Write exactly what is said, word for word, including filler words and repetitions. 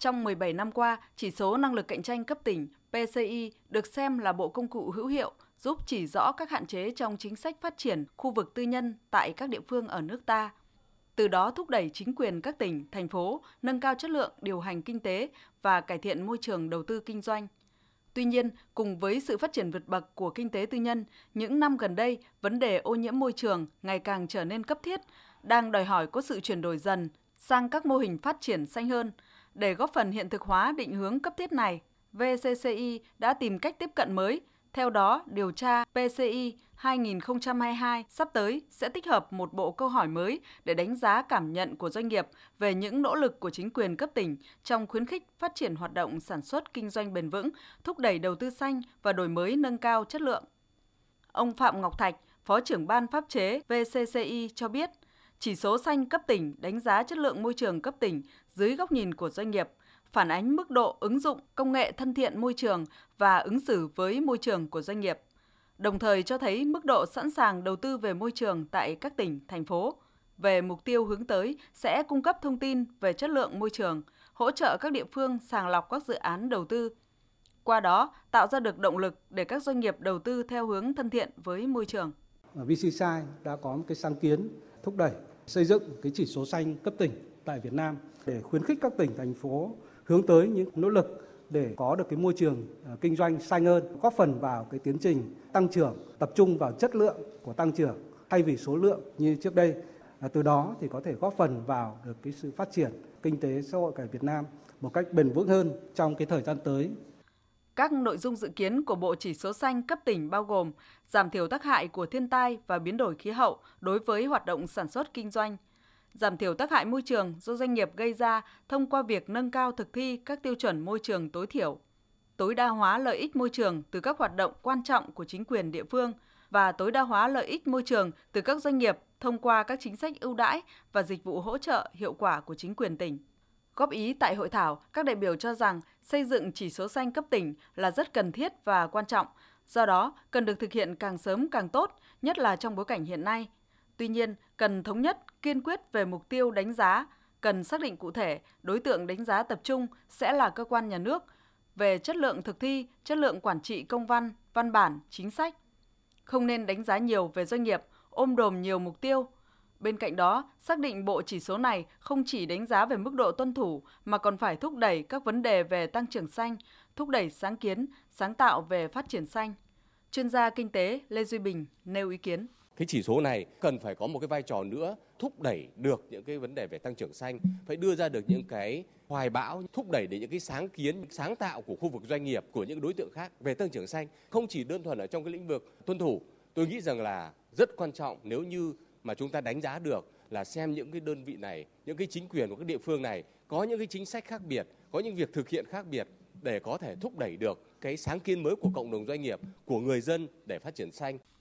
Trong mười bảy năm qua, chỉ số năng lực cạnh tranh cấp tỉnh P C I được xem là bộ công cụ hữu hiệu giúp chỉ rõ các hạn chế trong chính sách phát triển khu vực tư nhân tại các địa phương ở nước ta. Từ đó thúc đẩy chính quyền các tỉnh, thành phố nâng cao chất lượng điều hành kinh tế và cải thiện môi trường đầu tư kinh doanh. Tuy nhiên, cùng với sự phát triển vượt bậc của kinh tế tư nhân, những năm gần đây, vấn đề ô nhiễm môi trường ngày càng trở nên cấp thiết, đang đòi hỏi có sự chuyển đổi dần sang các mô hình phát triển xanh hơn. Để góp phần hiện thực hóa định hướng cấp thiết này, V C C I đã tìm cách tiếp cận mới. Theo đó, điều tra P C I hai không hai hai sắp tới sẽ tích hợp một bộ câu hỏi mới để đánh giá cảm nhận của doanh nghiệp về những nỗ lực của chính quyền cấp tỉnh trong khuyến khích phát triển hoạt động sản xuất kinh doanh bền vững, thúc đẩy đầu tư xanh và đổi mới nâng cao chất lượng. Ông Phạm Ngọc Thạch, Phó trưởng Ban Pháp chế V C C I cho biết, chỉ số xanh cấp tỉnh đánh giá chất lượng môi trường cấp tỉnh dưới góc nhìn của doanh nghiệp, phản ánh mức độ ứng dụng công nghệ thân thiện môi trường và ứng xử với môi trường của doanh nghiệp, đồng thời cho thấy mức độ sẵn sàng đầu tư về môi trường tại các tỉnh, thành phố. Về mục tiêu hướng tới sẽ cung cấp thông tin về chất lượng môi trường, hỗ trợ các địa phương sàng lọc các dự án đầu tư. Qua đó, tạo ra được động lực để các doanh nghiệp đầu tư theo hướng thân thiện với môi trường. vê xê xê i đã có một cái sáng kiến thúc đẩy xây dựng cái chỉ số xanh cấp tỉnh tại Việt Nam để khuyến khích các tỉnh, thành phố hướng tới những nỗ lực để có được cái môi trường kinh doanh xanh hơn, góp phần vào cái tiến trình tăng trưởng, tập trung vào chất lượng của tăng trưởng thay vì số lượng như trước đây. Từ đó thì có thể góp phần vào được cái sự phát triển kinh tế xã hội của Việt Nam một cách bền vững hơn trong cái thời gian tới. Các nội dung dự kiến của Bộ Chỉ số Xanh cấp tỉnh bao gồm giảm thiểu tác hại của thiên tai và biến đổi khí hậu đối với hoạt động sản xuất kinh doanh, giảm thiểu tác hại môi trường do doanh nghiệp gây ra thông qua việc nâng cao thực thi các tiêu chuẩn môi trường tối thiểu, tối đa hóa lợi ích môi trường từ các hoạt động quan trọng của chính quyền địa phương và tối đa hóa lợi ích môi trường từ các doanh nghiệp thông qua các chính sách ưu đãi và dịch vụ hỗ trợ hiệu quả của chính quyền tỉnh. Góp ý tại hội thảo, các đại biểu cho rằng xây dựng chỉ số xanh cấp tỉnh là rất cần thiết và quan trọng, do đó cần được thực hiện càng sớm càng tốt, nhất là trong bối cảnh hiện nay. Tuy nhiên, cần thống nhất, kiên quyết về mục tiêu đánh giá, cần xác định cụ thể đối tượng đánh giá tập trung sẽ là cơ quan nhà nước về chất lượng thực thi, chất lượng quản trị công văn, văn bản, chính sách. Không nên đánh giá nhiều về doanh nghiệp, ôm đồm nhiều mục tiêu. Bên cạnh đó, xác định bộ chỉ số này không chỉ đánh giá về mức độ tuân thủ mà còn phải thúc đẩy các vấn đề về tăng trưởng xanh, thúc đẩy sáng kiến, sáng tạo về phát triển xanh. Chuyên gia kinh tế Lê Duy Bình nêu ý kiến. Cái chỉ số này cần phải có một cái vai trò nữa thúc đẩy được những cái vấn đề về tăng trưởng xanh, phải đưa ra được những cái hoài bão, thúc đẩy được những cái sáng kiến, sáng tạo của khu vực doanh nghiệp, của những đối tượng khác về tăng trưởng xanh. Không chỉ đơn thuần ở trong cái lĩnh vực tuân thủ, tôi nghĩ rằng là rất quan trọng nếu như mà chúng ta đánh giá được là xem những cái đơn vị này, những cái chính quyền của các địa phương này có những cái chính sách khác biệt, có những việc thực hiện khác biệt để có thể thúc đẩy được cái sáng kiến mới của cộng đồng doanh nghiệp, của người dân để phát triển xanh.